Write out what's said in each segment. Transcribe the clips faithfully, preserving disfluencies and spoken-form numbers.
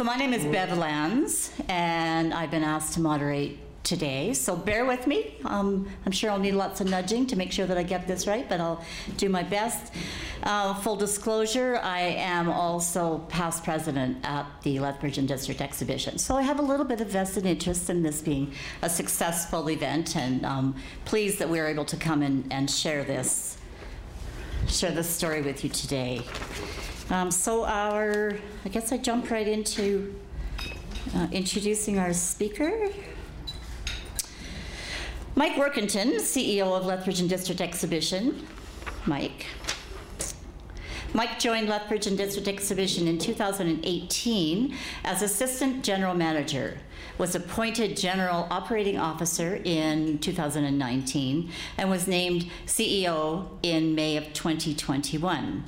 So my name is Bev Lenz, and I've been asked to moderate today, so bear with me. Um, I'm sure I'll need lots of nudging to make sure that I get this right, but I'll do my best. Uh, full disclosure, I am also past president at the Lethbridge and District Exhibition, so I have a little bit of vested interest in this being a successful event, and um, pleased that we were able to come and, and share this, share this story with you today. Um, so our, I guess I jump right into uh, introducing our speaker. Mike Warkentin, C E O of Lethbridge and District Exhibition. Mike. Mike joined Lethbridge and District Exhibition in two thousand eighteen as Assistant General Manager, was appointed General Operating Officer in two thousand nineteen, and was named C E O in May of twenty twenty-one.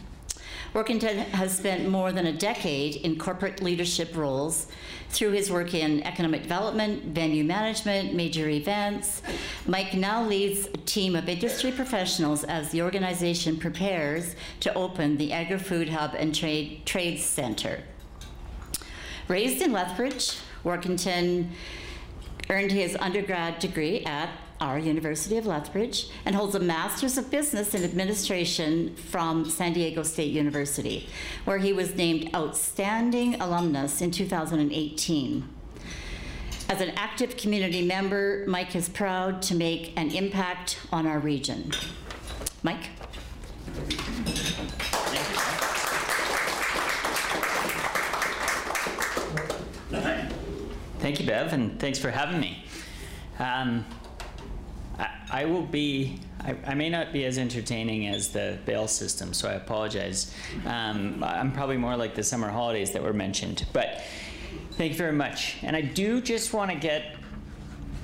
Warkentin has spent more than a decade in corporate leadership roles through his work in economic development, venue management, major events. Mike now leads a team of industry professionals as the organization prepares to open the Agri-Food Hub and Trade, Trade Centre. Raised in Lethbridge, Warkentin earned his undergrad degree at Our University of Lethbridge, and holds a Master's of Business in Administration from San Diego State University, where he was named Outstanding Alumnus in two thousand eighteen. As an active community member, Mike is proud to make an impact on our region. Mike? Thank you, Bev, and thanks for having me. Um, I will be, I, I may not be as entertaining as the bail system, so I apologize. Um, I'm probably more like the summer holidays that were mentioned, but thank you very much. And I do just want to get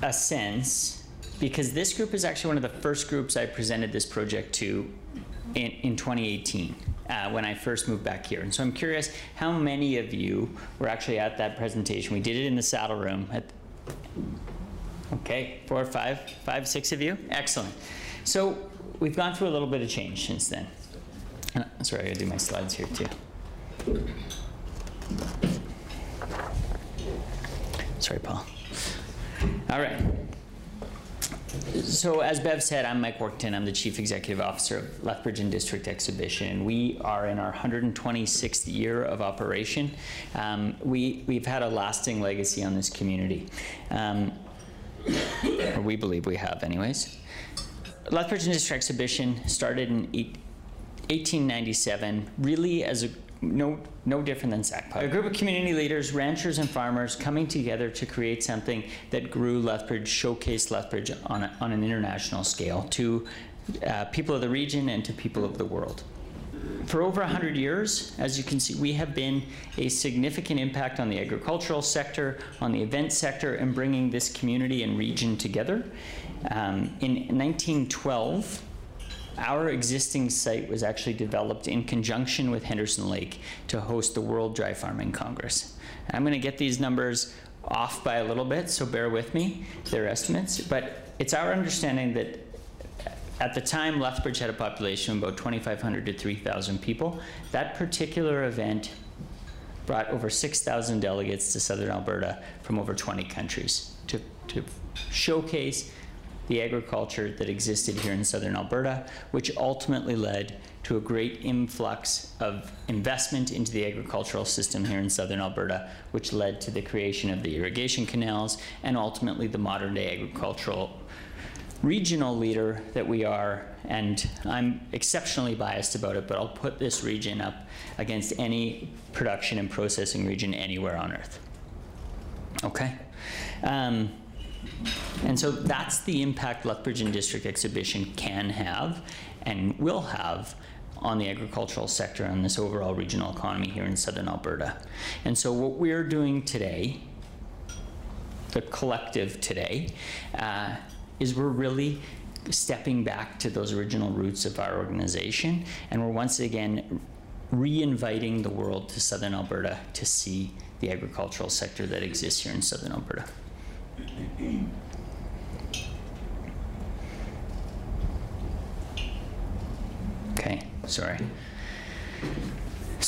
a sense, because this group is actually one of the first groups I presented this project to in, in twenty eighteen, uh, when I first moved back here. And so I'm curious how many of you were actually at that presentation. We did it in the saddle room. At, Okay, four, five, five, six of you. Excellent. So we've gone through a little bit of change since then. And, sorry, I gotta do my slides here too. Sorry, Paul. All right. So as Bev said, I'm Mike Warkentin. I'm the Chief Executive Officer of Lethbridge and District Exhibition. We are in our one hundred twenty-sixth year of operation. Um, we, we've had a lasting legacy on this community. Um, or we believe we have anyways. Lethbridge and District Exhibition started in eighteen ninety-seven, really as a, no, no different than SACPA. A group of community leaders, ranchers and farmers coming together to create something that grew Lethbridge, showcased Lethbridge on, a, on an international scale to uh, people of the region and to people of the world. For over one hundred years, as you can see, we have been a significant impact on the agricultural sector, on the event sector, and bringing this community and region together. Um, in nineteen twelve, our existing site was actually developed in conjunction with Henderson Lake to host the World Dry Farming Congress. I'm going to get these numbers off by a little bit, so bear with me, they're estimates, but it's our understanding that at the time, Lethbridge had a population of about twenty-five hundred to three thousand people. That particular event brought over six thousand delegates to Southern Alberta from over twenty countries to, to showcase the agriculture that existed here in Southern Alberta, which ultimately led to a great influx of investment into the agricultural system here in Southern Alberta, which led to the creation of the irrigation canals and ultimately the modern day agricultural regional leader that we are, and I'm exceptionally biased about it, but I'll put this region up against any production and processing region anywhere on Earth. Okay? Um, and so that's the impact Lethbridge and District Exhibition can have and will have on the agricultural sector and this overall regional economy here in Southern Alberta. And so what we're doing today, the collective today, uh, is we're really stepping back to those original roots of our organization, and we're once again re-inviting the world to Southern Alberta to see the agricultural sector that exists here in Southern Alberta. Okay, sorry.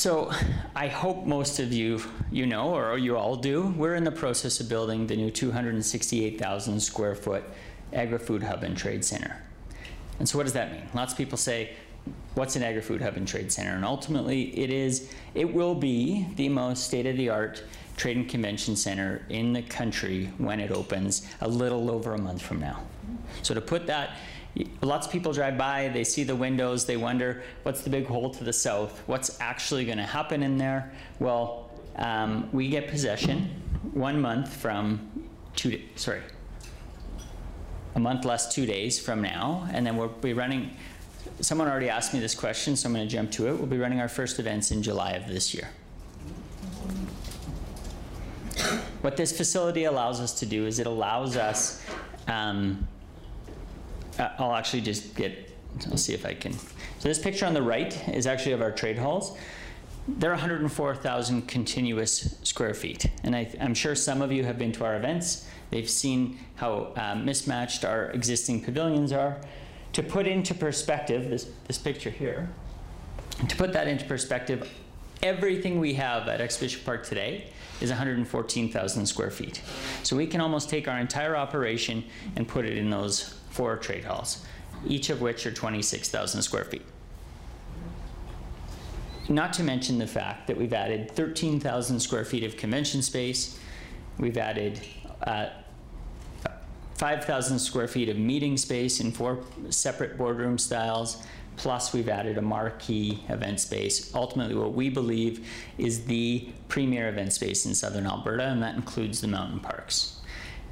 So I hope most of you, you know, or you all do, we're in the process of building the new two hundred sixty-eight thousand square foot Agri-Food Hub and Trade Centre. And so what does that mean? Lots of people say, what's an Agri-Food Hub and Trade Centre? And ultimately it is, it will be the most state-of-the-art trade and convention center in the country when it opens a little over a month from now. So to put that, lots of people drive by, they see the windows, they wonder, what's the big hole to the south? What's actually going to happen in there? Well, um, we get possession one month from two, sorry, a month less two days from now, and then we'll be running, someone already asked me this question, so I'm going to jump to it. We'll be running our first events in July of this year. What this facility allows us to do is it allows us, um, Uh, I'll actually just get, I'll see if I can. So this picture on the right is actually of our trade halls. They're one hundred four thousand continuous square feet. And I, I'm sure some of you have been to our events. They've seen how uh, mismatched our existing pavilions are. To put into perspective, this, this picture here, to put that into perspective, everything we have at Exhibition Park today is one hundred fourteen thousand square feet. So we can almost take our entire operation and put it in those four trade halls, each of which are twenty-six thousand square feet. Not to mention the fact that we've added thirteen thousand square feet of convention space. We've added uh, five thousand square feet of meeting space in four separate boardroom styles. Plus, we've added a marquee event space, ultimately what we believe is the premier event space in Southern Alberta, and that includes the mountain parks.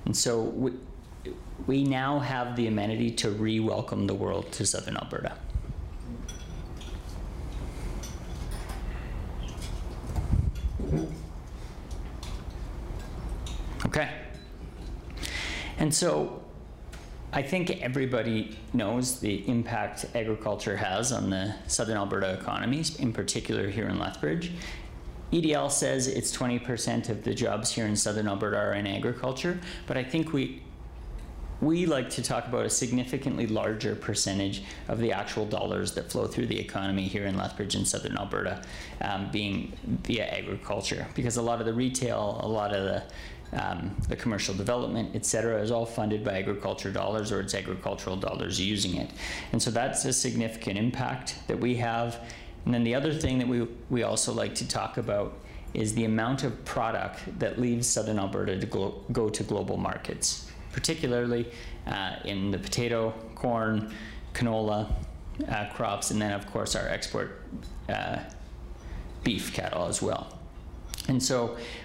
And so we, we now have the amenity to re-welcome the world to Southern Alberta. Okay. And so I think everybody knows the impact agriculture has on the Southern Alberta economy, in particular here in Lethbridge. E D L says it's twenty percent of the jobs here in Southern Alberta are in agriculture, but I think we, we like to talk about a significantly larger percentage of the actual dollars that flow through the economy here in Lethbridge and Southern Alberta um, being via agriculture, because a lot of the retail, a lot of the Um, the commercial development, et cetera, is all funded by agriculture dollars, or it's agricultural dollars using it. And so that's a significant impact that we have. And then the other thing that we, we also like to talk about is the amount of product that leaves Southern Alberta to go, go to global markets, particularly uh, in the potato, corn, canola uh, crops, and then of course our export uh, beef cattle as well. And so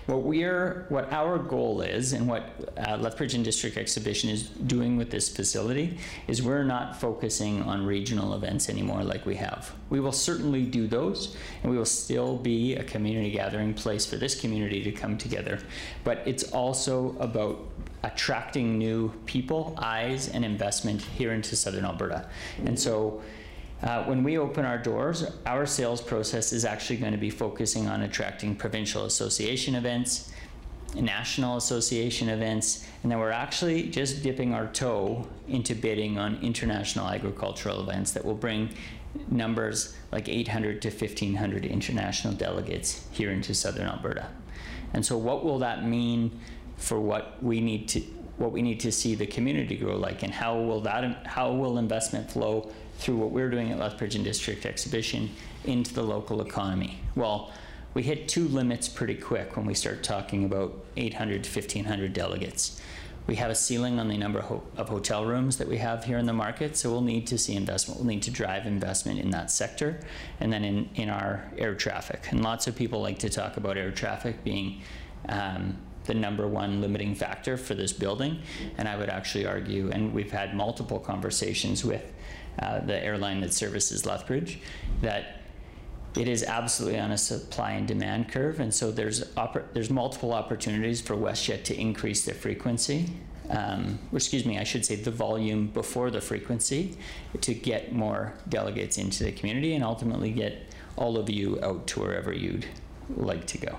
what we're, what our goal is, and what uh, Lethbridge and District Exhibition is doing with this facility, is we're not focusing on regional events anymore like we have. We will certainly do those, and we will still be a community gathering place for this community to come together. But it's also about attracting new people, eyes, and investment here into Southern Alberta. And so Uh, when we open our doors, our sales process is actually going to be focusing on attracting provincial association events, national association events, and then we're actually just dipping our toe into bidding on international agricultural events that will bring numbers like eight hundred to fifteen hundred international delegates here into Southern Alberta. And so what will that mean for what we need to, what we need to see the community grow like, and how will that, how will investment flow through what we're doing at Lethbridge and District Exhibition into the local economy? Well, we hit two limits pretty quick when we start talking about eight hundred to fifteen hundred delegates. We have a ceiling on the number of, ho of hotel rooms that we have here in the market, so we'll need to see investment. We'll need to drive investment in that sector, and then in, in our air traffic. And lots of people like to talk about air traffic being um, the number one limiting factor for this building, and I would actually argue, and we've had multiple conversations with Uh, the airline that services Lethbridge, that it is absolutely on a supply and demand curve, and so there's there's multiple opportunities for WestJet to increase their frequency, um, or excuse me, I should say the volume before the frequency, to get more delegates into the community and ultimately get all of you out to wherever you'd like to go.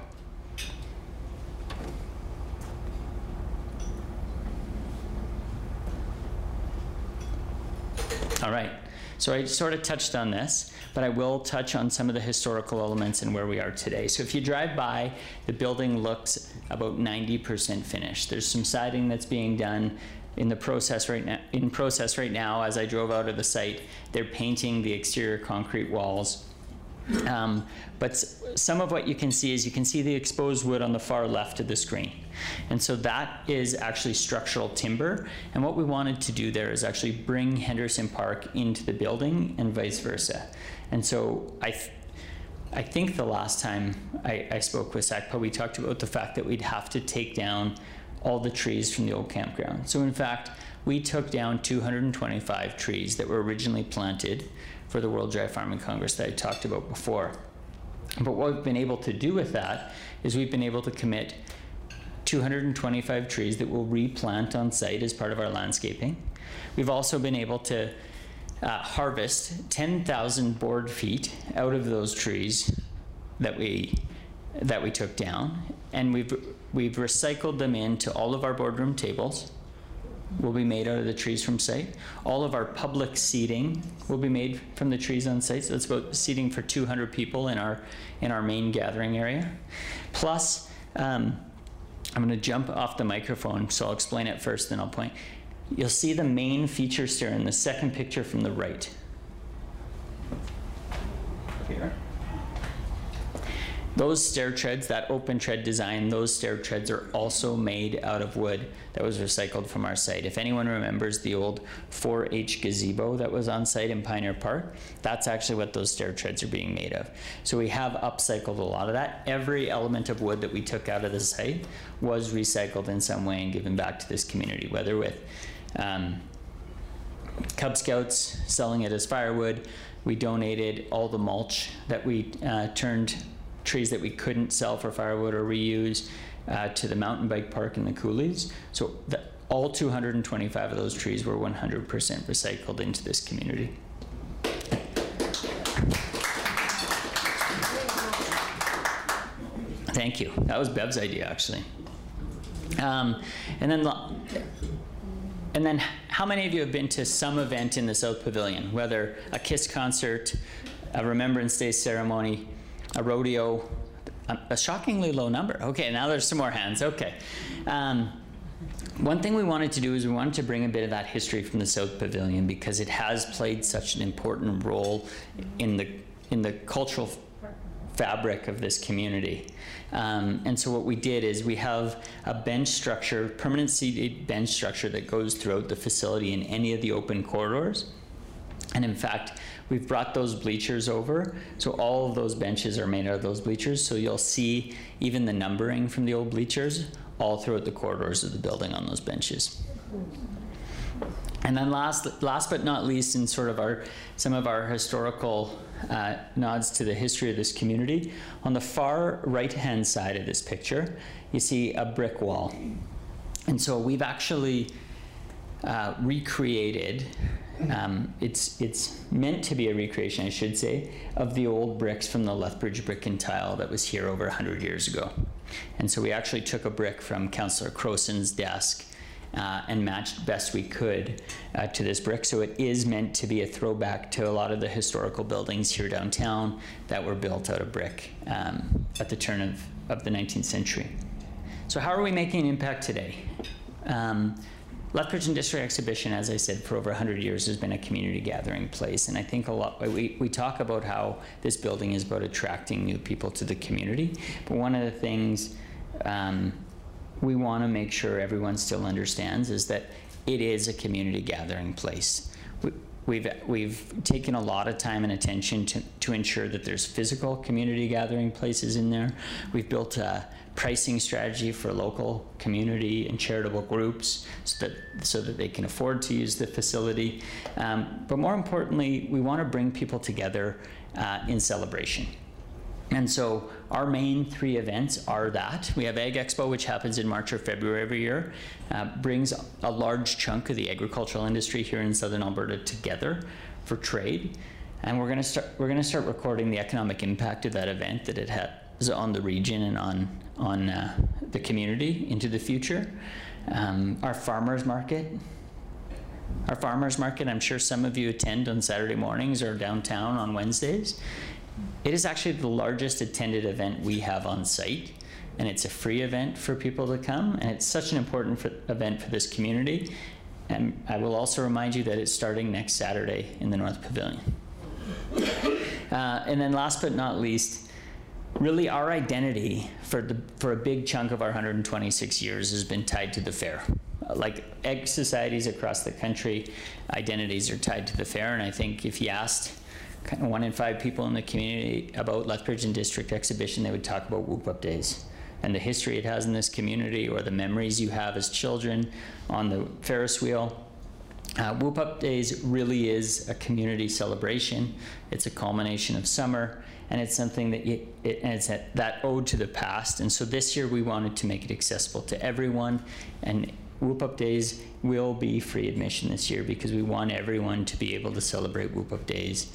All right, So I sort of touched on this, but I will touch on some of the historical elements and where we are today. So if you drive by, the building looks about ninety percent finished. There's some siding that's being done in the process right now. In process right now, as I drove out of the site, they're painting the exterior concrete walls. Um, but some of what you can see is you can see the exposed wood on the far left of the screen. And so that is actually structural timber. And what we wanted to do there is actually bring Henderson Park into the building and vice versa. And so I, th I think the last time I, I spoke with SACPA, we talked about the fact that we'd have to take down all the trees from the old campground. So in fact, we took down two hundred twenty-five trees that were originally planted for the World Dry Farming Congress that I talked about before. But what we've been able to do with that is we've been able to commit two hundred twenty-five trees that we'll replant on site as part of our landscaping. We've also been able to uh, harvest ten thousand board feet out of those trees that we that we took down, and we've we've recycled them into all of our boardroom tables. Will be made out of the trees from site. All of our public seating will be made from the trees on site. So that's about seating for two hundred people in our in our main gathering area. Plus, um, I'm going to jump off the microphone, so I'll explain it first, then I'll point. You'll see the main features here in the second picture from the right. Here. Those stair treads, that open tread design, those stair treads are also made out of wood that was recycled from our site. If anyone remembers the old four H gazebo that was on site in Pioneer Park, that's actually what those stair treads are being made of. So we have upcycled a lot of that. Every element of wood that we took out of the site was recycled in some way and given back to this community, whether with um, Cub Scouts selling it as firewood. We donated all the mulch that we uh, turned trees that we couldn't sell for firewood or reuse uh, to the mountain bike park and the coulees. So the, all two hundred twenty-five of those trees were one hundred percent recycled into this community. Thank you. That was Bev's idea, actually. Um, and then, and then, how many of you have been to some event in the South Pavilion, whether a KISS concert, a Remembrance Day ceremony, a rodeo? A shockingly low number. Okay, now there's some more hands. Okay. Um, one thing we wanted to do is we wanted to bring a bit of that history from the South Pavilion because it has played such an important role in the in the cultural fabric of this community. Um, and so what we did is we have a bench structure, permanent seated bench structure that goes throughout the facility in any of the open corridors. And in fact, we've brought those bleachers over, so all of those benches are made out of those bleachers, so you'll see even the numbering from the old bleachers all throughout the corridors of the building on those benches. And then last, last but not least, in sort of our, some of our historical uh, nods to the history of this community, on the far right-hand side of this picture, you see a brick wall. And so we've actually uh, recreated Um, it's, it's meant to be a recreation, I should say, of the old bricks from the Lethbridge brick and tile that was here over one hundred years ago. And so we actually took a brick from Councillor Croson's desk uh, and matched best we could uh, to this brick. So it is meant to be a throwback to a lot of the historical buildings here downtown that were built out of brick um, at the turn of, of the nineteenth century. So how are we making an impact today? Um, Lethbridge and District Exhibition, as I said, for over one hundred years has been a community gathering place, and I think a lot, we, we talk about how this building is about attracting new people to the community, but one of the things um, we want to make sure everyone still understands is that it is a community gathering place. We, We've, we've taken a lot of time and attention to, to ensure that there's physical community gathering places in there. We've built a pricing strategy for local community and charitable groups so that, so that they can afford to use the facility. Um, but more importantly, we want to bring people together uh, in celebration. And so our main three events are that. We have Ag Expo, which happens in March or February every year, uh, brings a large chunk of the agricultural industry here in Southern Alberta together for trade. And we're gonna start, we're gonna start recording the economic impact of that event that it has on the region and on, on uh, the community into the future. Um, our farmers market, Our farmers market, I'm sure some of you attend on Saturday mornings or downtown on Wednesdays. It is actually the largest attended event we have on site, and it's a free event for people to come, and it's such an important for, event for this community. And I will also remind you that it's starting next Saturday in the North Pavilion. Uh, and then last but not least, really our identity for, the, for a big chunk of our one hundred twenty-six years has been tied to the fair. Like egg societies across the country, identities are tied to the fair, and I think if you asked kind of one in five people in the community about Lethbridge and District Exhibition, they would talk about Whoop-Up Days and the history it has in this community, or the memories you have as children on the Ferris wheel. Uh, Whoop-Up Days really is a community celebration. It's a culmination of summer, and it's something that you, it, and it's that, that ode to the past. And so this year we wanted to make it accessible to everyone, and Whoop-Up Days will be free admission this year because we want everyone to be able to celebrate Whoop-Up Days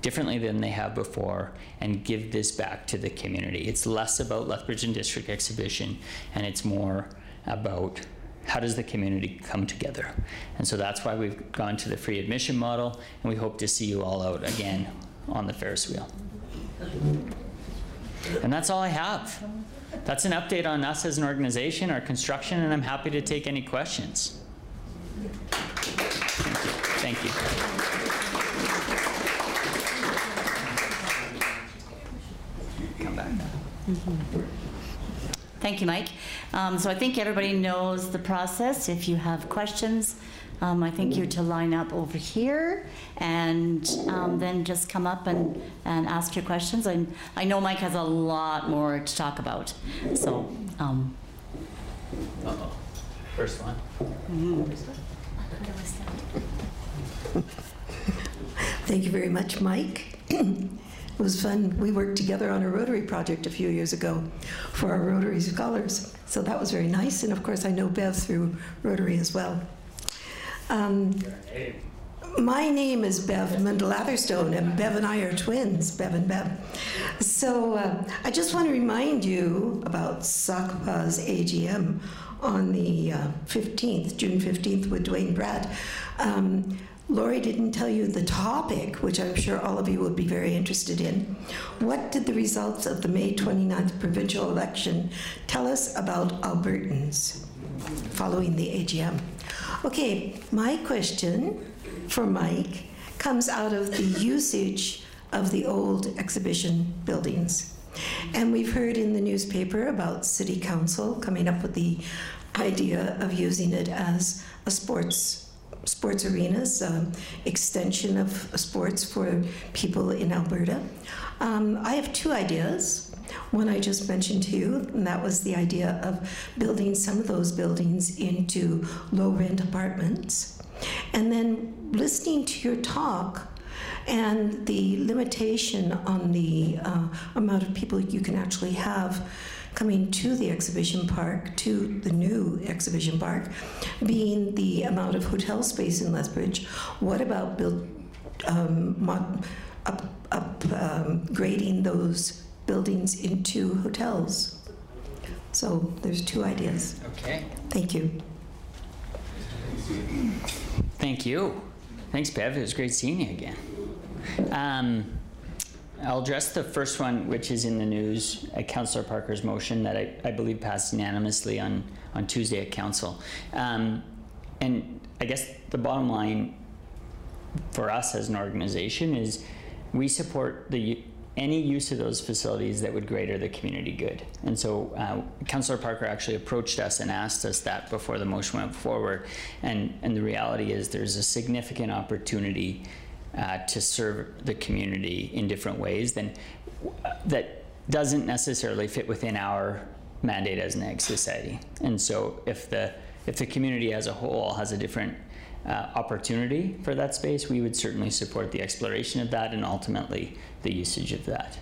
differently than they have before and give this back to the community. It's less about Lethbridge and District Exhibition, and it's more about how does the community come together. And so that's why we've gone to the free admission model, and we hope to see you all out again on the Ferris wheel. And that's all I have. That's an update on us as an organization, our construction, and I'm happy to take any questions. Thank you. Thank you. Come back now. Mm-hmm. Thank you, Mike. Um, so I think everybody knows the process. If you have questions, um, I think you're to line up over here and um, then just come up and, and ask your questions. I, I know Mike has a lot more to talk about. So, um. Uh-oh. First one. Mm-hmm. Thank you very much, Mike. It was fun. We worked together on a Rotary project a few years ago for our Rotary scholars. So that was very nice. And of course, I know Bev through Rotary as well. Um, my name is Bev Mundell-Atherstone, and Bev and I are twins, Bev and Bev. So uh, I just want to remind you about SACPA's A G M on the uh, fifteenth, June fifteenth, with Dwayne Bratt. Um, Laurie didn't tell you the topic, which I'm sure all of you would be very interested in. What did the results of the May twenty-ninth provincial election tell us about Albertans following the A G M? Okay, my question for Mike comes out of the usage of the old exhibition buildings. And we've heard in the newspaper about City Council coming up with the idea of using it as a sports sports arenas, um, extension of sports for people in Alberta. Um, I have two ideas. One I just mentioned to you, and that was the idea of building some of those buildings into low-rent apartments. And then listening to your talk and the limitation on the uh, amount of people you can actually have coming to the exhibition park, to the new exhibition park, being the amount of hotel space in Lethbridge. What about build, um, up, up, um, grading those buildings into hotels? So there's two ideas. Okay. Thank you. Thank you. Thanks, Bev. It was great seeing you again. Um, I'll address the first one, which is in the news, uh, Councillor Parker's motion that I, I believe passed unanimously on, on Tuesday at Council. Um, and I guess the bottom line for us as an organization is we support the any use of those facilities that would greater the community good. And so uh, Councillor Parker actually approached us and asked us that before the motion went forward. And, and the reality is there's a significant opportunity Uh, to serve the community in different ways than uh, that doesn't necessarily fit within our mandate as an Ag society. And so if the if the community as a whole has a different uh, opportunity for that space, we would certainly support the exploration of that and ultimately the usage of that,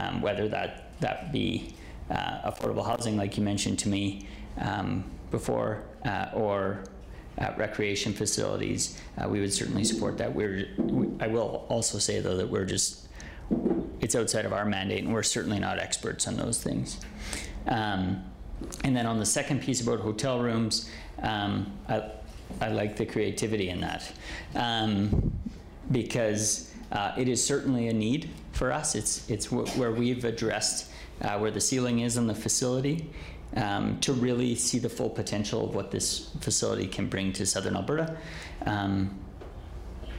um, whether that that be uh, affordable housing like you mentioned to me um, before uh, or Uh, recreation facilities, uh, we would certainly support that. We're, we, I will also say though that we're just, it's outside of our mandate and we're certainly not experts on those things. Um, and then on the second piece about hotel rooms, um, I, I like the creativity in that, um, because uh, it is certainly a need for us. It's, it's wh where we've addressed uh, where the ceiling is in the facility, um, to really see the full potential of what this facility can bring to Southern Alberta. Um,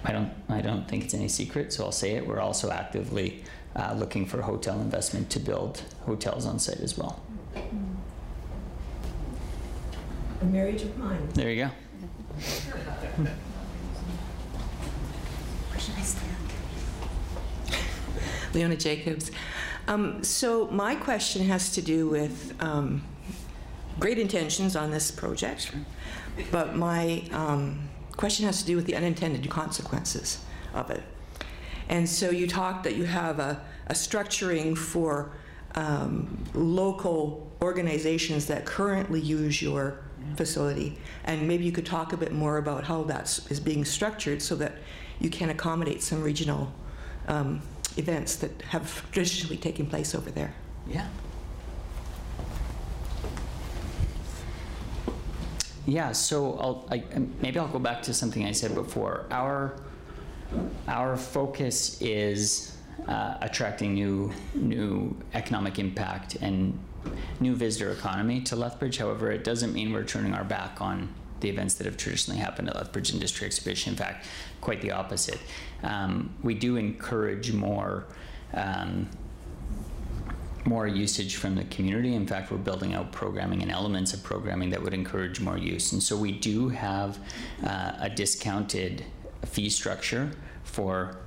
I don't, I don't think it's any secret, so I'll say it. We're also actively uh, looking for hotel investment to build hotels on site as well. A marriage of mine. There you go. Where should I stand? Leona Jacobs. Um, so my question has to do with um, great intentions on this project, but my um, question has to do with the unintended consequences of it. And so you talked that you have a, a structuring for um, local organizations that currently use your facility, and maybe you could talk a bit more about how that is being structured so that you can accommodate some regional um, events that have traditionally taken place over there. Yeah. Yeah. So I'll, I, maybe I'll go back to something I said before. Our our focus is uh, attracting new new economic impact and new visitor economy to Lethbridge. However, it doesn't mean we're turning our back on the events that have traditionally happened at Lethbridge and District Exhibition. In fact, quite the opposite. Um, we do encourage more um, more usage from the community. In fact, we're building out programming and elements of programming that would encourage more use. And so we do have uh, a discounted fee structure for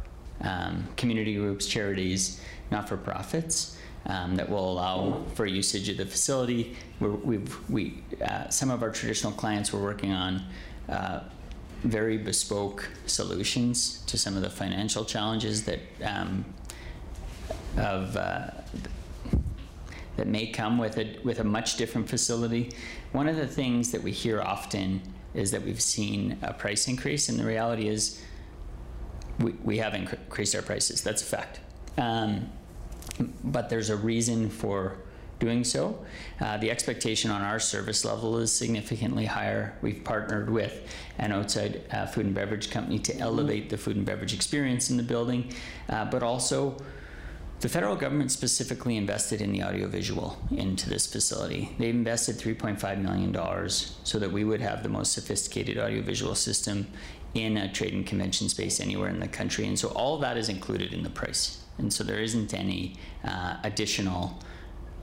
um, community groups, charities, not-for-profits, Um, that will allow for usage of the facility. We're, we've, we, uh, some of our traditional clients were working on uh, very bespoke solutions to some of the financial challenges that um, of uh, that may come with a with a much different facility. One of the things that we hear often is that we've seen a price increase, and the reality is we we have increased our prices. That's a fact. Um, But there's a reason for doing so. Uh, the expectation on our service level is significantly higher. We've partnered with an outside uh, food and beverage company to elevate the food and beverage experience in the building, uh, but also the federal government specifically invested in the audiovisual into this facility. They invested three point five million dollars so that we would have the most sophisticated audiovisual system in a trade and convention space anywhere in the country. And so all that is included in the price. And so there isn't any uh, additional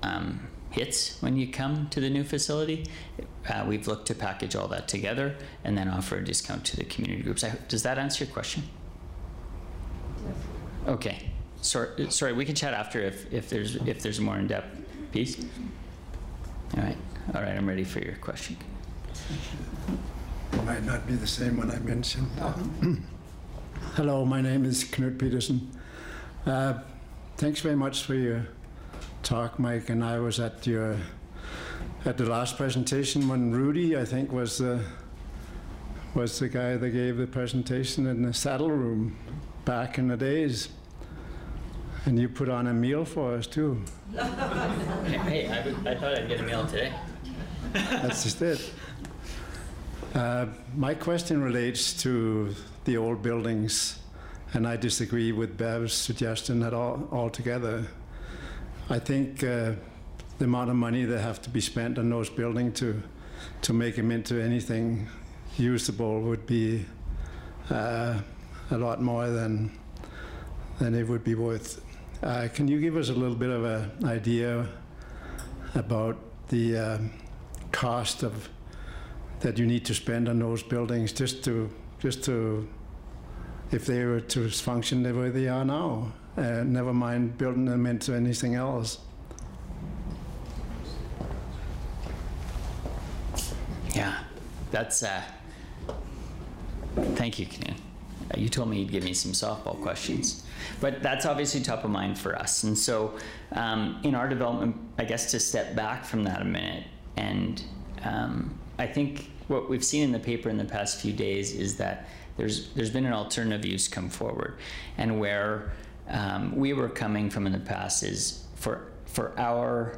um, hits when you come to the new facility. Uh, we've looked to package all that together and then offer a discount to the community groups. I hope, does that answer your question? Okay. Sorry, sorry, we can chat after if, if there's if there's a more in-depth piece. All right. All right, I'm ready for your question. It might not be the same one I mentioned. Hello, my name is Knut Peterson. Uh, thanks very much for your talk, Mike. And I was at your at the last presentation when Rudy, I think, was the was the guy that gave the presentation in the saddle room back in the days. And you put on a meal for us too. Hey, I, would, I thought I'd get a meal today. That's just it. Uh, my question relates to the old buildings. And I disagree with Bev's suggestion at all altogether. I think uh, the amount of money that have to be spent on those buildings to to make them into anything usable would be uh, a lot more than than it would be worth. Uh, can you give us a little bit of an idea about the uh, cost of that you need to spend on those buildings just to just to if they were to function the way they are now, uh, never mind building them into anything else. Yeah, that's, uh, thank you, Knut. Uh, you told me you'd give me some softball questions, but that's obviously top of mind for us. And so um, in our development, I guess to step back from that a minute, and um, I think what we've seen in the paper in the past few days is that There's, there's been an alternative use come forward. And where um, we were coming from in the past is for, for our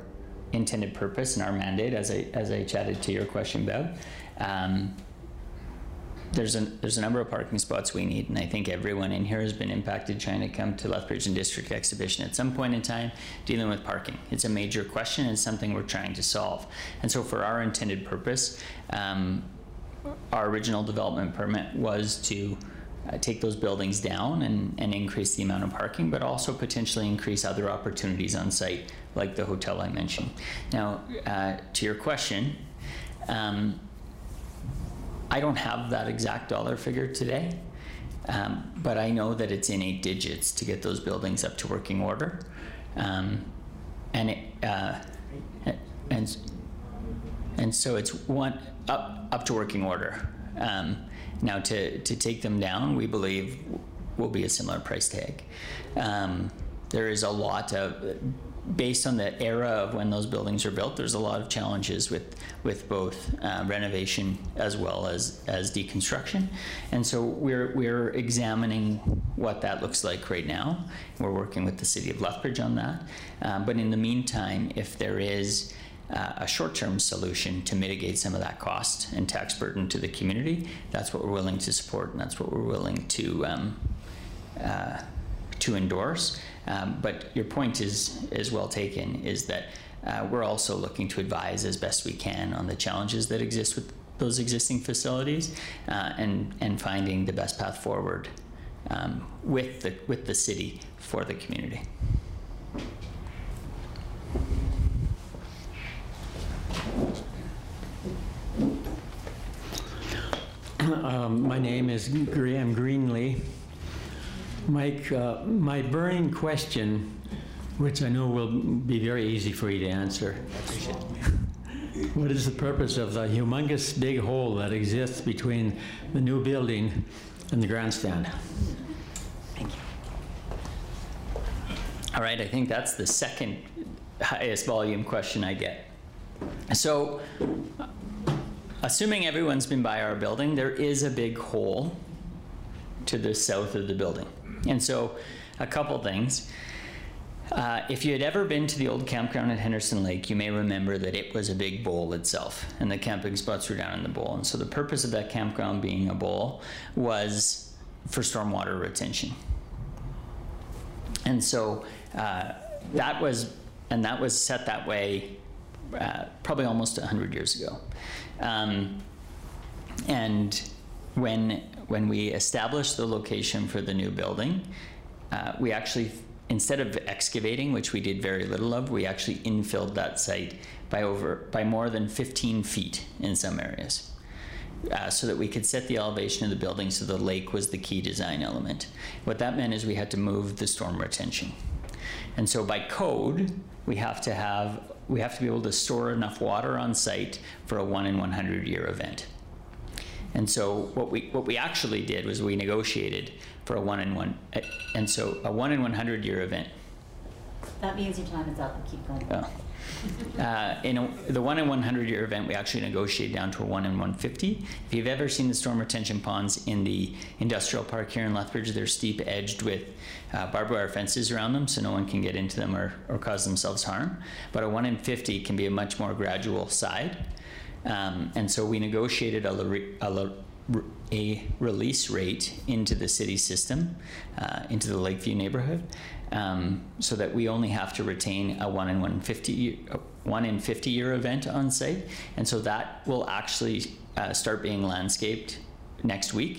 intended purpose and our mandate, as I, as I chatted to your question, Bev, um, there's, an, there's a number of parking spots we need, and I think everyone in here has been impacted trying to come to Lethbridge and District Exhibition at some point in time dealing with parking. It's a major question and something we're trying to solve. And so for our intended purpose, um, our original development permit was to Uh, take those buildings down and, and increase the amount of parking, but also potentially increase other opportunities on site, like the hotel I mentioned. Now, uh, to your question, um, I don't have that exact dollar figure today, um, but I know that it's in eight digits to get those buildings up to working order. Um, and, it, uh, and, and so it's one up, up to working order. Um, Now, to, to take them down, we believe will be a similar price tag. Um, there is a lot of, based on the era of when those buildings are built, there's a lot of challenges with, with both uh, renovation as well as, as deconstruction. And so we're, we're examining what that looks like right now. We're working with the City of Lethbridge on that. Um, but in the meantime, if there is Uh, a short-term solution to mitigate some of that cost and tax burden to the community, that's what we're willing to support, and that's what we're willing to um, uh, to endorse. Um, but your point is is well taken, is that uh, we're also looking to advise as best we can on the challenges that exist with those existing facilities, uh, and and finding the best path forward um, with the with the city for the community. Um, my name is Graham Greenlee. Mike, uh, my burning question, which I know will be very easy for you to answer. What is the purpose of the humongous big hole that exists between the new building and the grandstand? Thank you. All right, I think that's the second highest volume question I get. So, assuming everyone's been by our building, there is a big hole to the south of the building. And so a couple things. Uh, if you had ever been to the old campground at Henderson Lake, you may remember that it was a big bowl itself, and the camping spots were down in the bowl. And so the purpose of that campground being a bowl was for stormwater retention. And so uh, that was, and that was set that way uh, probably almost one hundred years ago. Um, and when when we established the location for the new building, uh, we actually, instead of excavating, which we did very little of, we actually infilled that site by over by more than fifteen feet in some areas, uh, so that we could set the elevation of the building so the lake was the key design element. What that meant is we had to move the storm retention, and so by code we have to have. We have to be able to store enough water on site for a one in one hundred year event. And so what we what we actually did was we negotiated for a one in one, and so a one in one hundred year event. That means your time is up, and keep going. Oh. Uh, in a, the one in one hundred year event, we actually negotiate down to a one in one fifty. If you've ever seen the storm retention ponds in the industrial park here in Lethbridge, they're steep edged with uh, barbed wire fences around them so no one can get into them or, or cause themselves harm. But a one in fifty can be a much more gradual side. Um, and so we negotiated a, a, a release rate into the city system, uh, into the Lakeview neighborhood. Um, so that we only have to retain a one in fifty year event on site. And so that will actually uh, start being landscaped next week.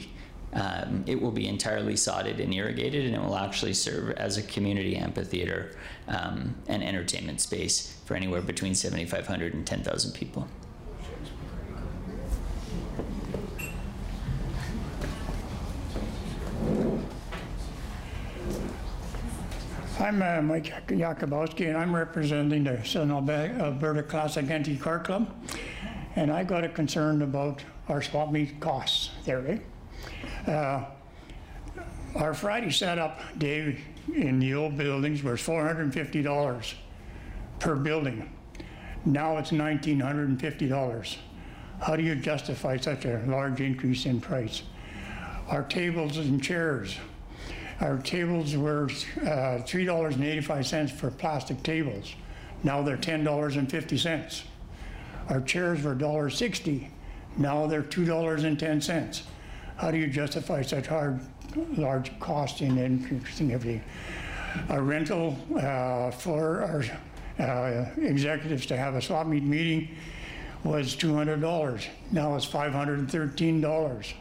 Um, it will be entirely sodded and irrigated, and it will actually serve as a community amphitheater um, and entertainment space for anywhere between seventy-five hundred and ten thousand people. I'm uh, Mike Jakubowski, and I'm representing the Southern Alberta Classic Antique Car Club, and I got a concern about our swap meet costs there, right? Uh, our Friday setup day in the old buildings was four hundred fifty dollars per building. Now it's one thousand nine hundred fifty dollars. How do you justify such a large increase in price? Our tables and chairs. Our tables were uh, three dollars and eighty-five cents for plastic tables. Now they're ten dollars and fifty cents. Our chairs were one dollar sixty. Now they're two dollars and ten cents. How do you justify such hard, large costing increasing everything? A rental uh, for our uh, executives to have a swap meet meeting was two hundred dollars. Now it's five hundred thirteen dollars.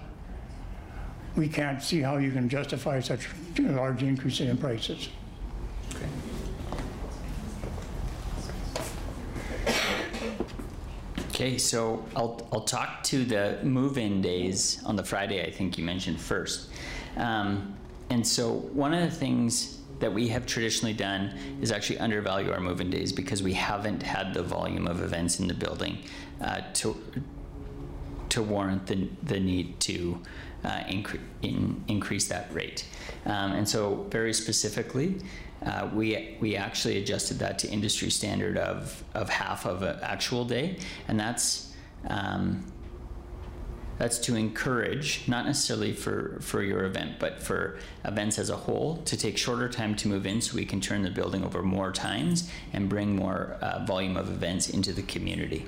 We can't see how you can justify such a large increase in prices. Okay. Okay, so I'll, I'll talk to the move-in days on the Friday I think you mentioned first. Um, and so one of the things that we have traditionally done is actually undervalue our move-in days because we haven't had the volume of events in the building uh, to, to warrant the, the need to Uh, incre in, increase that rate. Um, and so very specifically, uh, we, we actually adjusted that to industry standard of, of half of an actual day. And that's, um, that's to encourage, not necessarily for, for your event, but for events as a whole, to take shorter time to move in so we can turn the building over more times and bring more uh, volume of events into the community.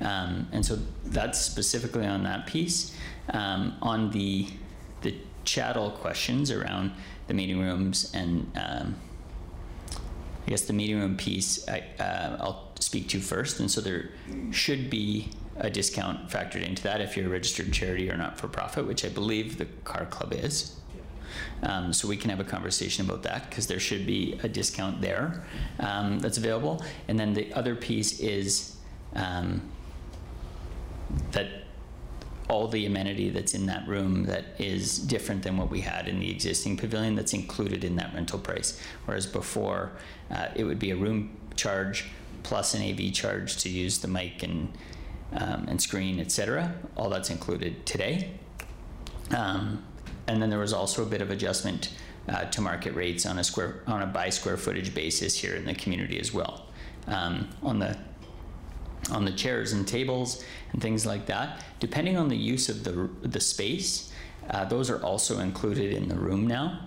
Um, and so that's specifically on that piece. Um, on the the chattel questions around the meeting rooms and um, I guess the meeting room piece I, uh, I'll speak to first, and so there should be a discount factored into that if you're a registered charity or not for profit, which I believe the car club is. Um, so we can have a conversation about that because there should be a discount there um, that's available. And then the other piece is um, that all the amenity that's in that room that is different than what we had in the existing pavilion that's included in that rental price. Whereas before, uh, it would be a room charge plus an A V charge to use the mic and, um, and screen, et cetera. All that's included today. Um, and then there was also a bit of adjustment uh, to market rates on a square on a by square footage basis here in the community as well. Um, on the on the chairs and tables and things like that, depending on the use of the, the space, uh, those are also included in the room now.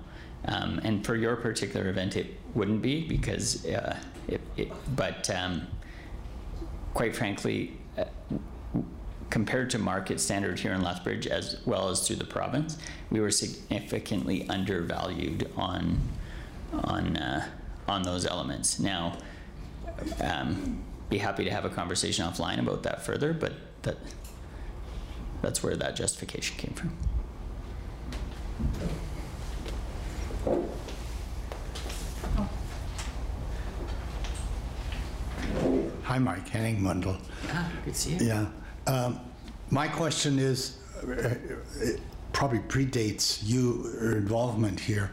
Um, and for your particular event, it wouldn't be because, uh, it, it, but um, quite frankly, uh, compared to market standard here in Lethbridge as well as through the province, we were significantly undervalued on, on, uh, on those elements. Now, um, be happy to have a conversation offline about that further, but that that's where that justification came from. Oh. Hi, Mike. Henningmundel. Ah, good to see you. Yeah. Um, my question is, it probably predates your involvement here,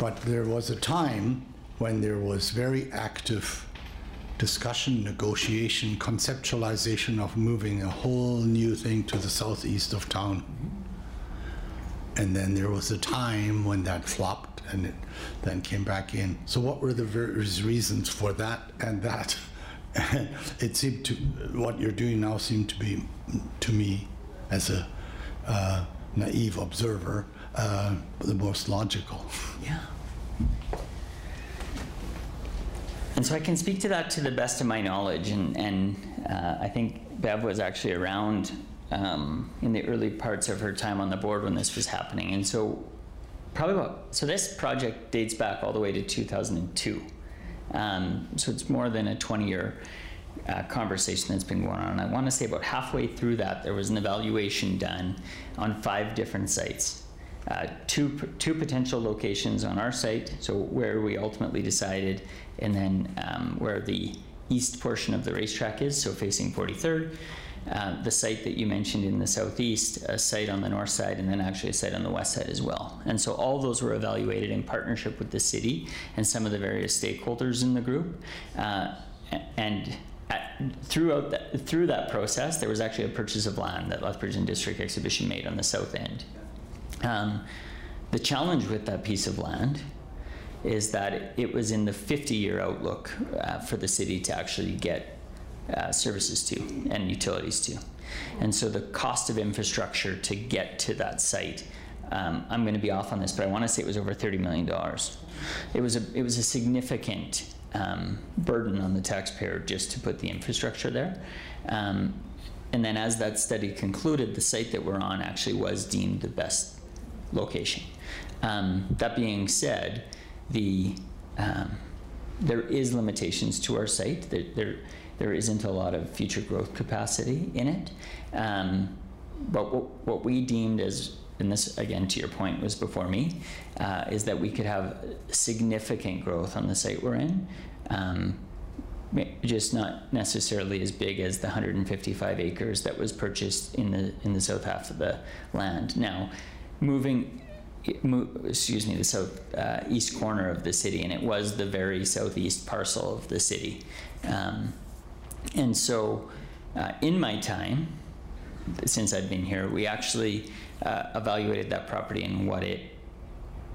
but there was a time when there was very active discussion, negotiation, conceptualization of moving a whole new thing to the southeast of town. And then there was a time when that flopped and it then came back in. So what were the various reasons for that and that? And it seemed to, what you're doing now seemed to be, to me, as a uh, naive observer, uh, the most logical. Yeah. And so I can speak to that to the best of my knowledge, and, and uh, I think Bev was actually around um, in the early parts of her time on the board when this was happening. And so probably about, so this project dates back all the way to two thousand two. Um, so it's more than a twenty year uh, conversation that's been going on. And I want to say about halfway through that, there was an evaluation done on five different sites. Uh, two, two potential locations on our site, so where we ultimately decided, and then um, where the east portion of the racetrack is, so facing forty-third, uh, the site that you mentioned in the southeast, a site on the north side, and then actually a site on the west side as well. And so all those were evaluated in partnership with the city and some of the various stakeholders in the group. Uh, and at, throughout that, through that process, there was actually a purchase of land that Lethbridge and District Exhibition made on the south end. Um, the challenge with that piece of land is that it was in the fifty year outlook uh, for the city to actually get uh, services to and utilities to. And so the cost of infrastructure to get to that site, um, I'm going to be off on this, but I want to say it was over thirty million dollars. It was a, it was a significant um, burden on the taxpayer just to put the infrastructure there. Um, And then as that study concluded, the site that we're on actually was deemed the best location. Um, that being said, the um, there is limitations to our site. There, there, there isn't a lot of future growth capacity in it. Um, but what, what we deemed as, and this again to your point was before me, uh, is that we could have significant growth on the site we're in. Um, just not necessarily as big as the one hundred fifty-five acres that was purchased in the in the south half of the land. Now, moving, excuse me, the south uh, east corner of the city, and it was the very southeast parcel of the city. Um, and so uh, in my time, since I've been here, we actually uh, evaluated that property and what it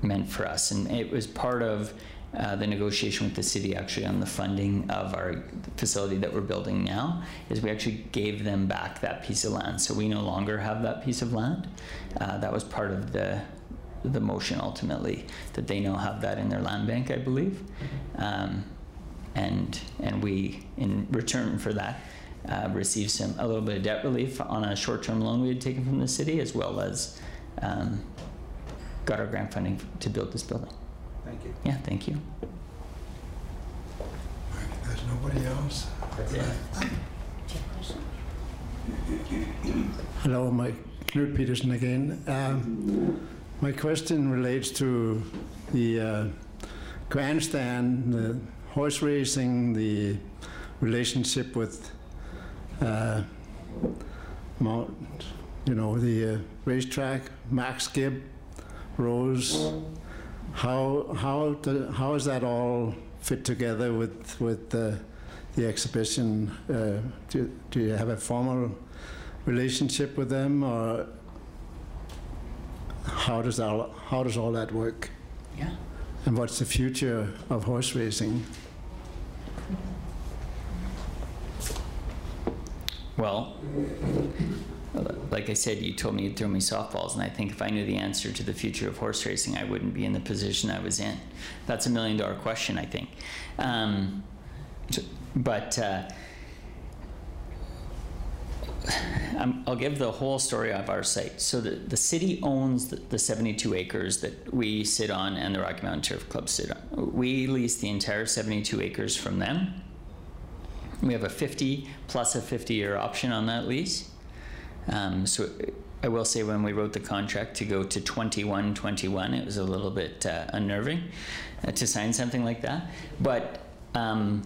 meant for us. And it was part of Uh, the negotiation with the city actually on the funding of our facility that we're building now, is we actually gave them back that piece of land. So we no longer have that piece of land. Uh, that was part of the, the motion ultimately, that they now have that in their land bank, I believe. Um, and, and we, in return for that, uh, received some, a little bit of debt relief on a short-term loan we had taken from the city, as well as um, got our grant funding to build this building. Thank you. Yeah, thank you. All right, there's nobody else. That's it. Hello, Mike. Knut Peterson again. Um, my question relates to the uh, grandstand, the horse racing, the relationship with, uh, mount, you know, the uh, racetrack, Max Gibb, Rose. How how do, how is that all fit together with with uh, the exhibition? Uh, do do you have a formal relationship with them, or how does all how does all that work? Yeah. And what's the future of horse racing? Well, like I said, you told me you'd throw me softballs, and I think if I knew the answer to the future of horse racing, I wouldn't be in the position I was in. That's a million dollar question, I think. Um, but uh, I'm, I'll give the whole story of our site. So the, the city owns the, the seventy-two acres that we sit on and the Rocky Mountain Turf Club sit on. We lease the entire seventy-two acres from them. We have a fifty plus a fifty year option on that lease. Um, so I will say, when we wrote the contract to go to twenty-one twenty-one, it was a little bit uh, unnerving uh, to sign something like that. But um,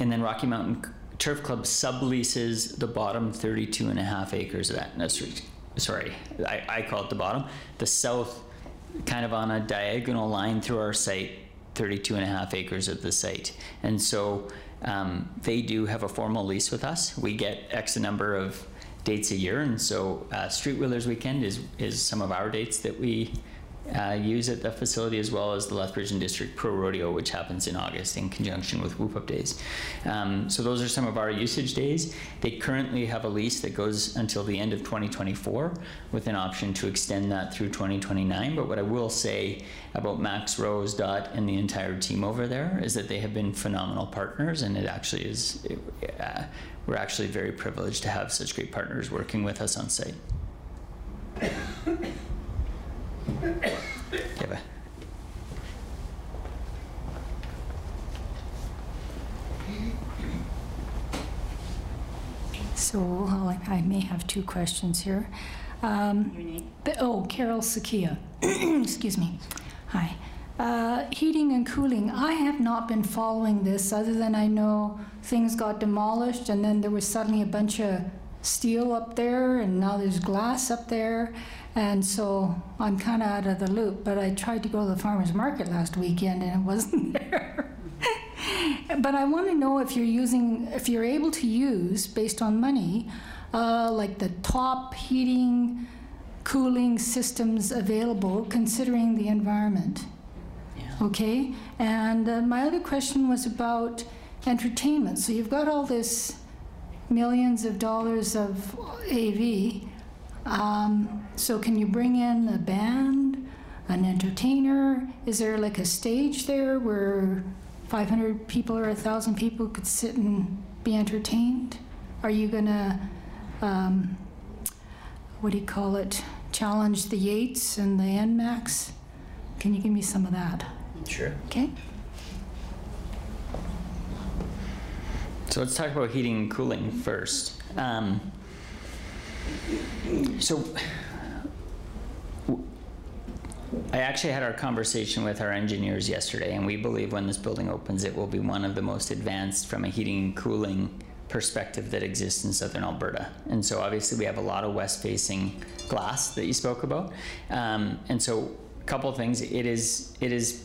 and then Rocky Mountain Turf Club subleases the bottom thirty-two and a half acres of that. No, sorry, I, I call it the bottom. The south, kind of on a diagonal line through our site, thirty-two and a half acres of the site. And so um, they do have a formal lease with us. We get X number of dates a year, and so uh, Street Wheelers Weekend is is some of our dates that we uh, use at the facility, as well as the Lethbridge and District Pro Rodeo, which happens in August in conjunction with Whoop-Up Days. Um, so those are some of our usage days. They currently have a lease that goes until the end of twenty twenty-four, with an option to extend that through twenty twenty-nine. But what I will say about Max, Rose, Dot, and the entire team over there is that they have been phenomenal partners, and it actually is. It, uh, We're actually very privileged to have such great partners working with us on site. Yeah. So well, I may have two questions here. Um, Your name? Oh, Carol Sakia. Excuse me. Hi. Uh, heating and cooling. I have not been following this, other than I know things got demolished and then there was suddenly a bunch of steel up there, and now there's glass up there, and so I'm kind of out of the loop. But I tried to go to the farmers market last weekend and it wasn't there. But I want to know if you're using, if you're able to use, based on money, uh, like the top heating, cooling systems available, considering the environment. Okay, and uh, my other question was about entertainment. So you've got all this millions of dollars of A V. Um, so can you bring in a band, an entertainer? Is there like a stage there where five hundred people or a thousand people could sit and be entertained? Are you gonna um, what do you call it, challenge the Yates and the Enmax. Can you give me some of that? Sure. Okay. So let's talk about heating and cooling first. Um, so I actually had our conversation with our engineers yesterday, and we believe when this building opens, it will be one of the most advanced from a heating and cooling perspective that exists in Southern Alberta. And so obviously we have a lot of west-facing glass that you spoke about. Um, and so a couple of things, it is, it is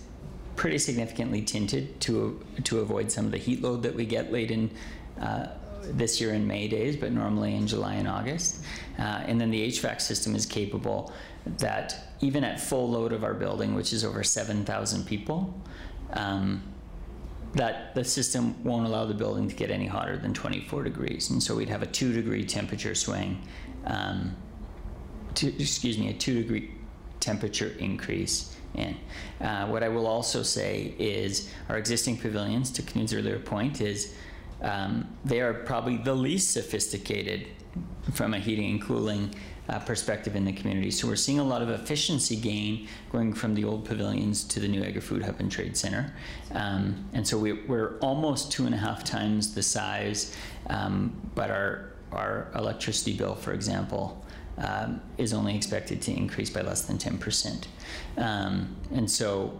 pretty significantly tinted to, to avoid some of the heat load that we get late in uh, this year in May days, but normally in July and August. Uh, and then the H V A C system is capable that even at full load of our building, which is over seven thousand people, um, that the system won't allow the building to get any hotter than twenty-four degrees. And so we'd have a two degree temperature swing, um, to, excuse me, a two degree temperature increase in. Uh, what I will also say is our existing pavilions, to Knut's earlier point, is um, they are probably the least sophisticated from a heating and cooling Uh, perspective in the community. So we're seeing a lot of efficiency gain going from the old pavilions to the new Agri-Food Hub and Trade Centre. Um, and so we, we're almost two and a half times the size, um, but our, our electricity bill, for example, um, is only expected to increase by less than ten percent. Um, and so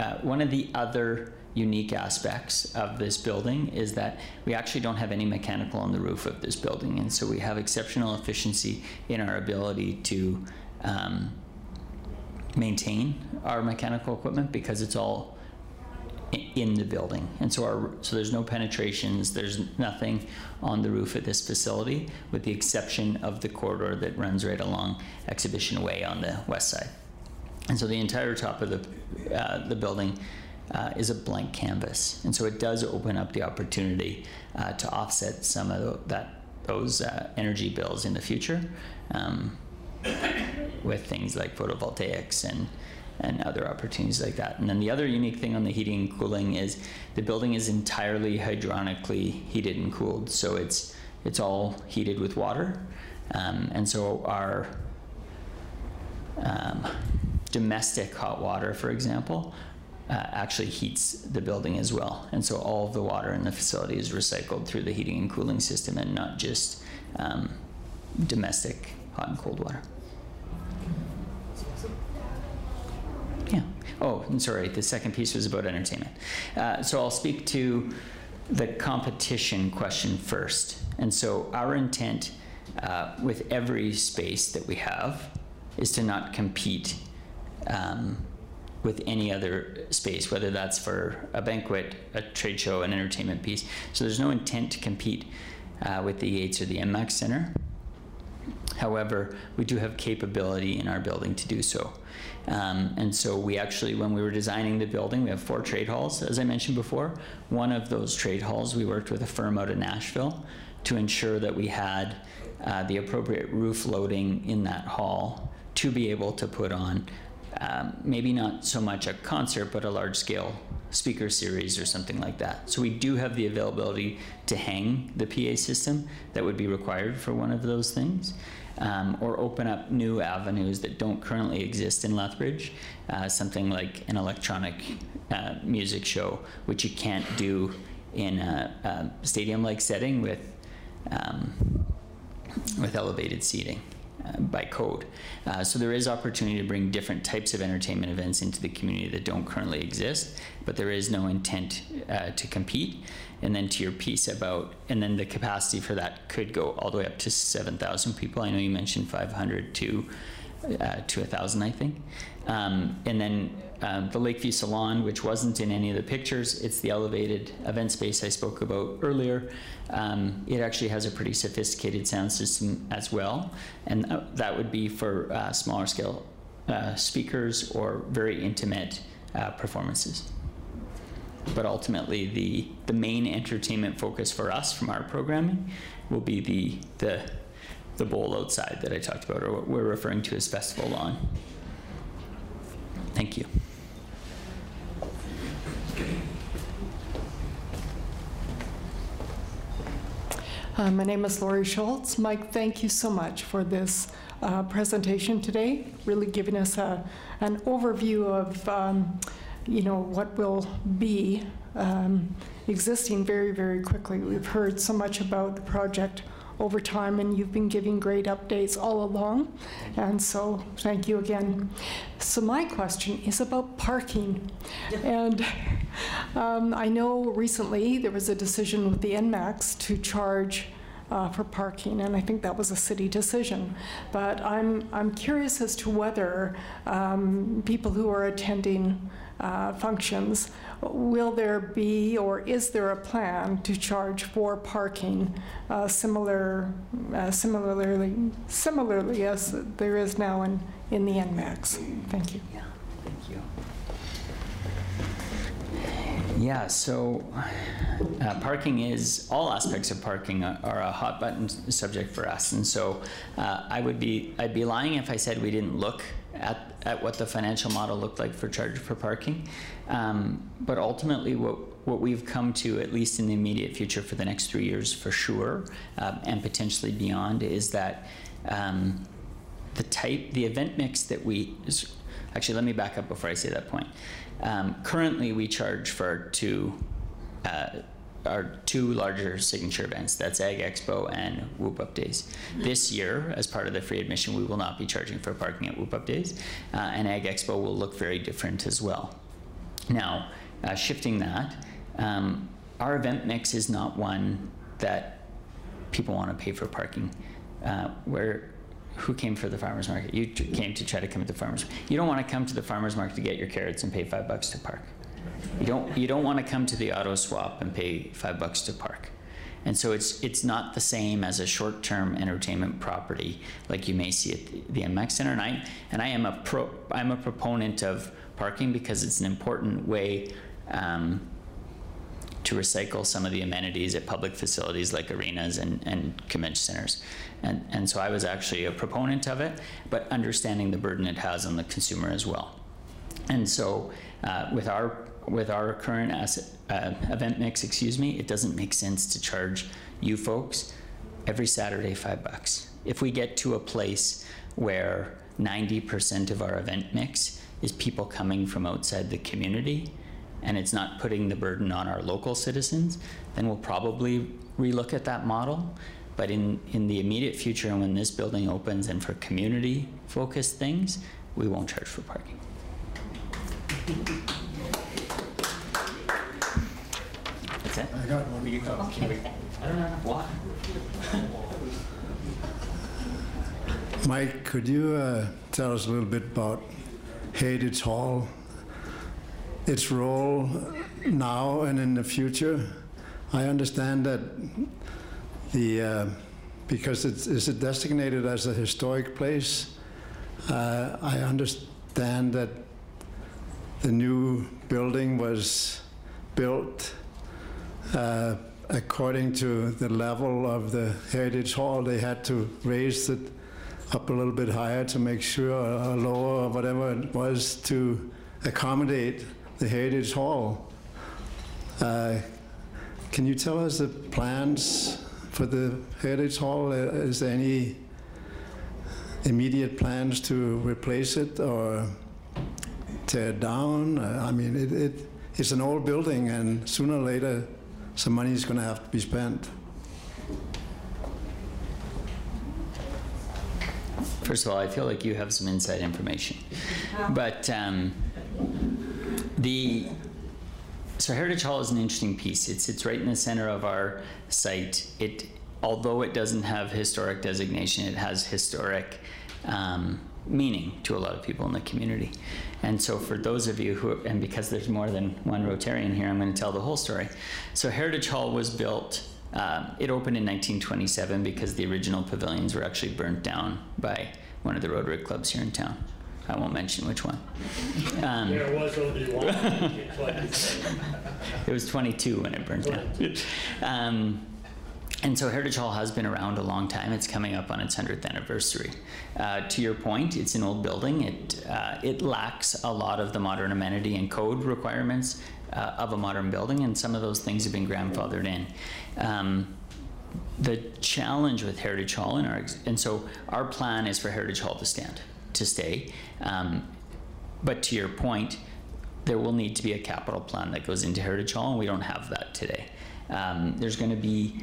uh, one of the other unique aspects of this building is that we actually don't have any mechanical on the roof of this building, and so we have exceptional efficiency in our ability to um, maintain our mechanical equipment because it's all in the building. And so our, so there's no penetrations, there's nothing on the roof at this facility with the exception of the corridor that runs right along Exhibition Way on the west side. And so the entire top of the, uh, the building Uh, is a blank canvas, and so it does open up the opportunity uh, to offset some of that those uh, energy bills in the future um, with things like photovoltaics and and other opportunities like that. And then the other unique thing on the heating and cooling is the building is entirely hydronically heated and cooled, so it's it's all heated with water, um, and so our um, domestic hot water, for example, Uh, actually heats the building as well. And so all of the water in the facility is recycled through the heating and cooling system and not just um, domestic hot and cold water. Yeah. Oh, and sorry, the second piece was about entertainment. Uh, so I'll speak to the competition question first. And so our intent uh, with every space that we have is to not compete um, with any other space, whether that's for a banquet, a trade show, an entertainment piece. So there's no intent to compete uh, with the Yates or the Enmax Center. However, we do have capability in our building to do so. Um, and so we actually, when we were designing the building, we have four trade halls, as I mentioned before. One of those trade halls, we worked with a firm out of Nashville to ensure that we had uh, the appropriate roof loading in that hall to be able to put on Um, maybe not so much a concert, but a large-scale speaker series or something like that. So we do have the availability to hang the P A system that would be required for one of those things, um, or open up new avenues that don't currently exist in Lethbridge, uh, something like an electronic uh, music show, which you can't do in a, a stadium-like setting with, um, with elevated seating by code. Uh, so there is opportunity to bring different types of entertainment events into the community that don't currently exist, but there is no intent uh, to compete. And then to your piece about, and then the capacity for that could go all the way up to seven thousand people. I know you mentioned five hundred to uh, to one thousand, I think. Um, and then um, the Lakeview Salon, which wasn't in any of the pictures, it's the elevated event space I spoke about earlier. Um, it actually has a pretty sophisticated sound system as well, and th that would be for uh, smaller scale uh, speakers or very intimate uh, performances. But ultimately, the, the main entertainment focus for us from our programming will be the, the, the bowl outside that I talked about, or what we're referring to as Festival Lawn. Thank you. Uh, my name is Laurie Schultz. Mike, thank you so much for this uh, presentation today, really giving us a, an overview of um, you know, what will be um, existing very, very quickly. We've heard so much about the project over time, and you've been giving great updates all along, and so thank you again. So my question is about parking. Yep. And um, I know recently there was a decision with the Enmax to charge uh, for parking, and I think that was a city decision. But I'm, I'm curious as to whether um, people who are attending Uh, functions, will there be, or is there a plan to charge for parking uh, similar, uh, similarly, similarly as there is now in, in the Enmax? Thank you. Yeah, thank you. Yeah, so uh, parking is, all aspects of parking are, are a hot button subject for us, and so uh, I would be, I'd be lying if I said we didn't look at at what the financial model looked like for charge for parking. Um, but ultimately what, what we've come to, at least in the immediate future for the next three years for sure, uh, and potentially beyond, is that um, the type, the event mix that we, actually let me back up before I say that point. Um, currently we charge for our two, uh, our two larger signature events, that's Ag Expo and Whoop-Up Days. This year, as part of the free admission, we will not be charging for parking at Whoop-Up Days, uh, and Ag Expo will look very different as well. Now, uh, shifting that, um, our event mix is not one that people want to pay for parking. Uh, where, who came for the farmer's market? You came to try to come to the farmer's market. You don't want to come to the farmer's market to get your carrots and pay five bucks to park. You don't, you don't want to come to the auto swap and pay five bucks to park. And so it's, it's not the same as a short-term entertainment property like you may see at the, the Enmax Center. And I, and I am a pro, I'm a proponent of parking because it's an important way um, to recycle some of the amenities at public facilities like arenas and, and convention centers. And, and so I was actually a proponent of it, but understanding the burden it has on the consumer as well. And so uh, with our With our current asset, uh, event mix, excuse me, it doesn't make sense to charge you folks every Saturday five bucks. If we get to a place where ninety percent of our event mix is people coming from outside the community and it's not putting the burden on our local citizens, then we'll probably relook at that model. But in, in the immediate future, and when this building opens and for community-focused things, we won't charge for parking. I got one. You go. Okay. I don't know why. Mike, could you uh, tell us a little bit about Heritage Hall, its role now and in the future? I understand that the uh, because it's is it designated as a historic place. Uh, I understand that the new building was built Uh, according to the level of the Heritage Hall. They had to raise it up a little bit higher to make sure, or lower, or whatever it was, to accommodate the Heritage Hall. Uh, can you tell us the plans for the Heritage Hall? Is there any immediate plans to replace it or tear it down? I mean, it, it, it's an old building, and sooner or later, some money is going to have to be spent. First of all, I feel like you have some inside information. But um, the so Heritage Hall is an interesting piece. It sits right in the center of our site. It, although it doesn't have historic designation, it has historic um, meaning to a lot of people in the community. And so for those of you who, and because there's more than one Rotarian here, I'm going to tell the whole story. So Heritage Hall was built, uh, it opened in nineteen twenty-seven because the original pavilions were actually burnt down by one of the Rotary clubs here in town. I won't mention which one. Um, there was only one. It was twenty-two when it burned down. Um, And so Heritage Hall has been around a long time. It's coming up on its hundredth anniversary. Uh, to your point, it's an old building. It, uh, it lacks a lot of the modern amenity and code requirements uh, of a modern building, and some of those things have been grandfathered in. Um, the challenge with Heritage Hall, and, our, and so our plan is for Heritage Hall to stand, to stay. Um, but to your point, there will need to be a capital plan that goes into Heritage Hall, and we don't have that today. Um, there's going to be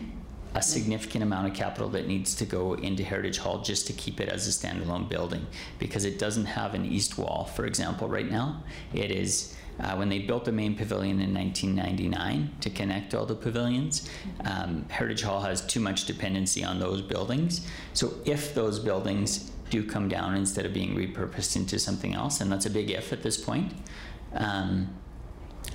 a significant amount of capital that needs to go into Heritage Hall just to keep it as a standalone building, because it doesn't have an east wall, for example, right now. It is, uh, when they built the main pavilion in nineteen ninety-nine to connect all the pavilions, um, Heritage Hall has too much dependency on those buildings. So if those buildings do come down instead of being repurposed into something else, and that's a big if at this point, um,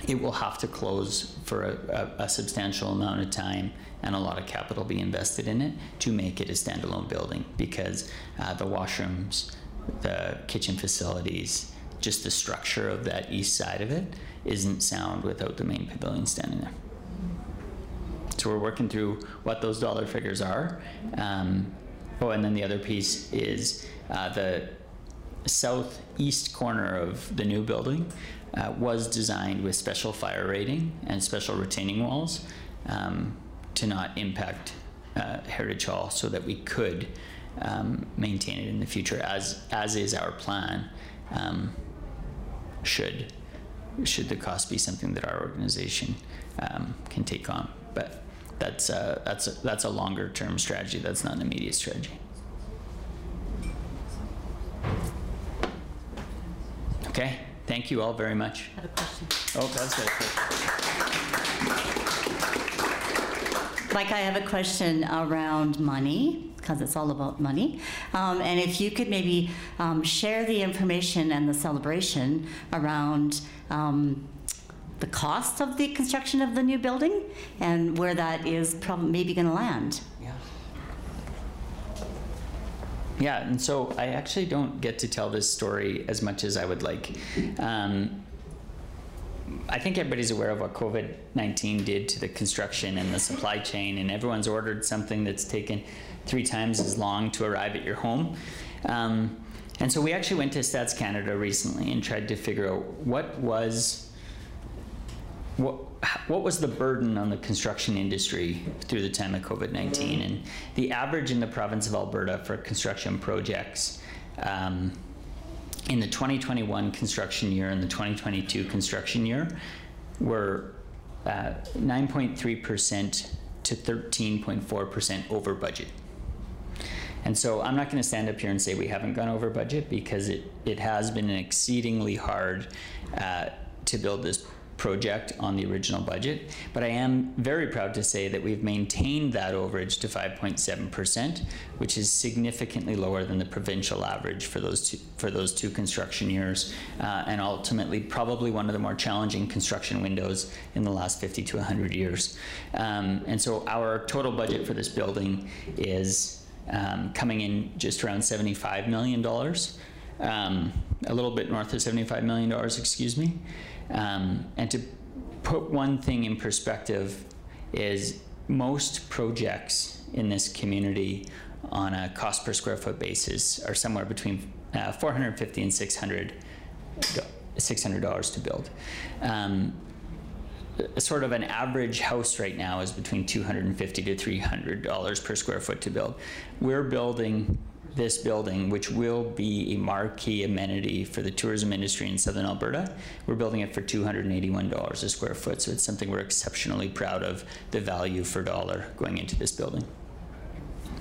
it will have to close for a, a, a substantial amount of time and a lot of capital be invested in it to make it a standalone building, because uh, the washrooms, the kitchen facilities, just the structure of that east side of it isn't sound without the main pavilion standing there. So we're working through what those dollar figures are. Um, oh, and then the other piece is uh, the southeast corner of the new building Uh, was designed with special fire rating and special retaining walls um, to not impact uh, Heritage Hall, so that we could um, maintain it in the future, as as is our plan. Um, should should the cost be something that our organization um, can take on, but that's a, that's a, that's a longer term strategy. That's not an immediate strategy. Okay. Thank you all very much. I have a question. Oh, that's good. Mike, I have a question around money, because it's all about money. Um, and if you could maybe um, share the information and the celebration around um, the cost of the construction of the new building and where that is probably maybe going to land. Yeah. Yeah, and so I actually don't get to tell this story as much as I would like. Um, I think everybody's aware of what COVID nineteen did to the construction and the supply chain, and everyone's ordered something that's taken three times as long to arrive at your home. Um, and so we actually went to Stats Canada recently and tried to figure out what was, what, what was the burden on the construction industry through the time of COVID nineteen? And the average in the province of Alberta for construction projects um, in the twenty twenty-one construction year and the twenty twenty-two construction year were nine point three percent uh, to thirteen point four percent over budget. And so I'm not going to stand up here and say we haven't gone over budget, because it, it has been exceedingly hard uh, to build this project on the original budget, but I am very proud to say that we've maintained that overage to five point seven percent, which is significantly lower than the provincial average for those two, for those two construction years, uh, and ultimately probably one of the more challenging construction windows in the last fifty to one hundred years. Um, and so our total budget for this building is um, coming in just around seventy-five million dollars, um, a little bit north of seventy-five million dollars, excuse me. Um, and to put one thing in perspective, is most projects in this community on a cost per square foot basis are somewhere between uh, four hundred fifty dollars and six hundred dollars to build. Um, sort of an average house right now is between two hundred fifty to three hundred dollars per square foot to build. We're building this building, which will be a marquee amenity for the tourism industry in Southern Alberta. We're building it for two hundred eighty-one dollars a square foot, so it's something we're exceptionally proud of, the value for dollar going into this building.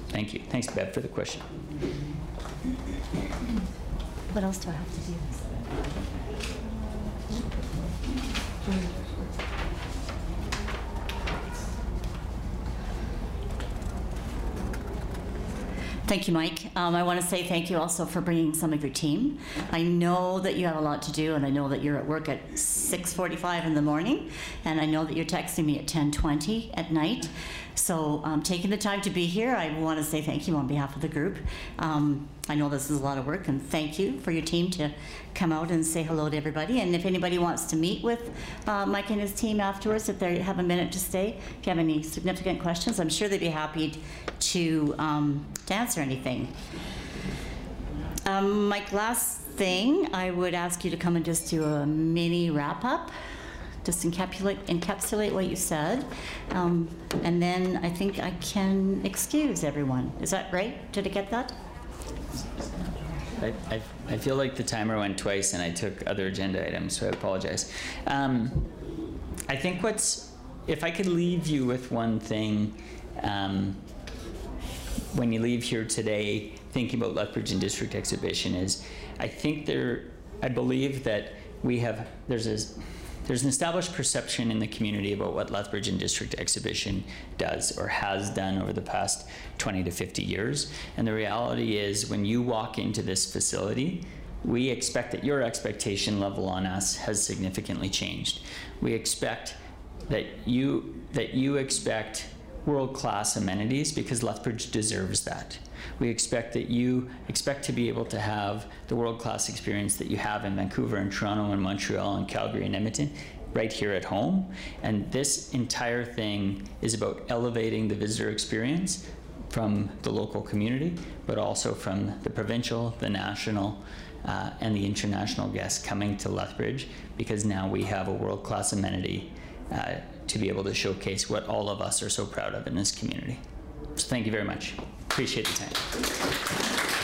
Thank you. Thanks, Bev, for the question. What else do I have to do? Thank you, Mike. Um, I want to say thank you also for bringing some of your team. I know that you have a lot to do, and I know that you're at work at six forty-five in the morning, and I know that you're texting me at ten twenty at night. So um, taking the time to be here, I want to say thank you on behalf of the group. Um, I know this is a lot of work, and thank you for your team to come out and say hello to everybody. And if anybody wants to meet with uh, Mike and his team afterwards, if they have a minute to stay, if you have any significant questions, I'm sure they'd be happy to, um, to answer anything. Um, Mike, last thing, I would ask you to come and just do a mini wrap-up just encapsulate, encapsulate what you said, um, and then I think I can excuse everyone. Is that right? Did I get that? I, I, I feel like the timer went twice and I took other agenda items, so I apologize. Um, I think what's, if I could leave you with one thing, um, when you leave here today, thinking about Lethbridge and District Exhibition is, I think there, I believe that we have, there's a, there's an established perception in the community about what Lethbridge and District Exhibition does or has done over the past twenty to fifty years. And the reality is when you walk into this facility, we expect that your expectation level on us has significantly changed. We expect that you, that you expect world-class amenities because Lethbridge deserves that. We expect that you expect to be able to have the world-class experience that you have in Vancouver and Toronto and Montreal and Calgary and Edmonton right here at home. And this entire thing is about elevating the visitor experience from the local community, but also from the provincial, the national, uh, and the international guests coming to Lethbridge, because now we have a world-class amenity uh, to be able to showcase what all of us are so proud of in this community. So thank you very much. Appreciate the time.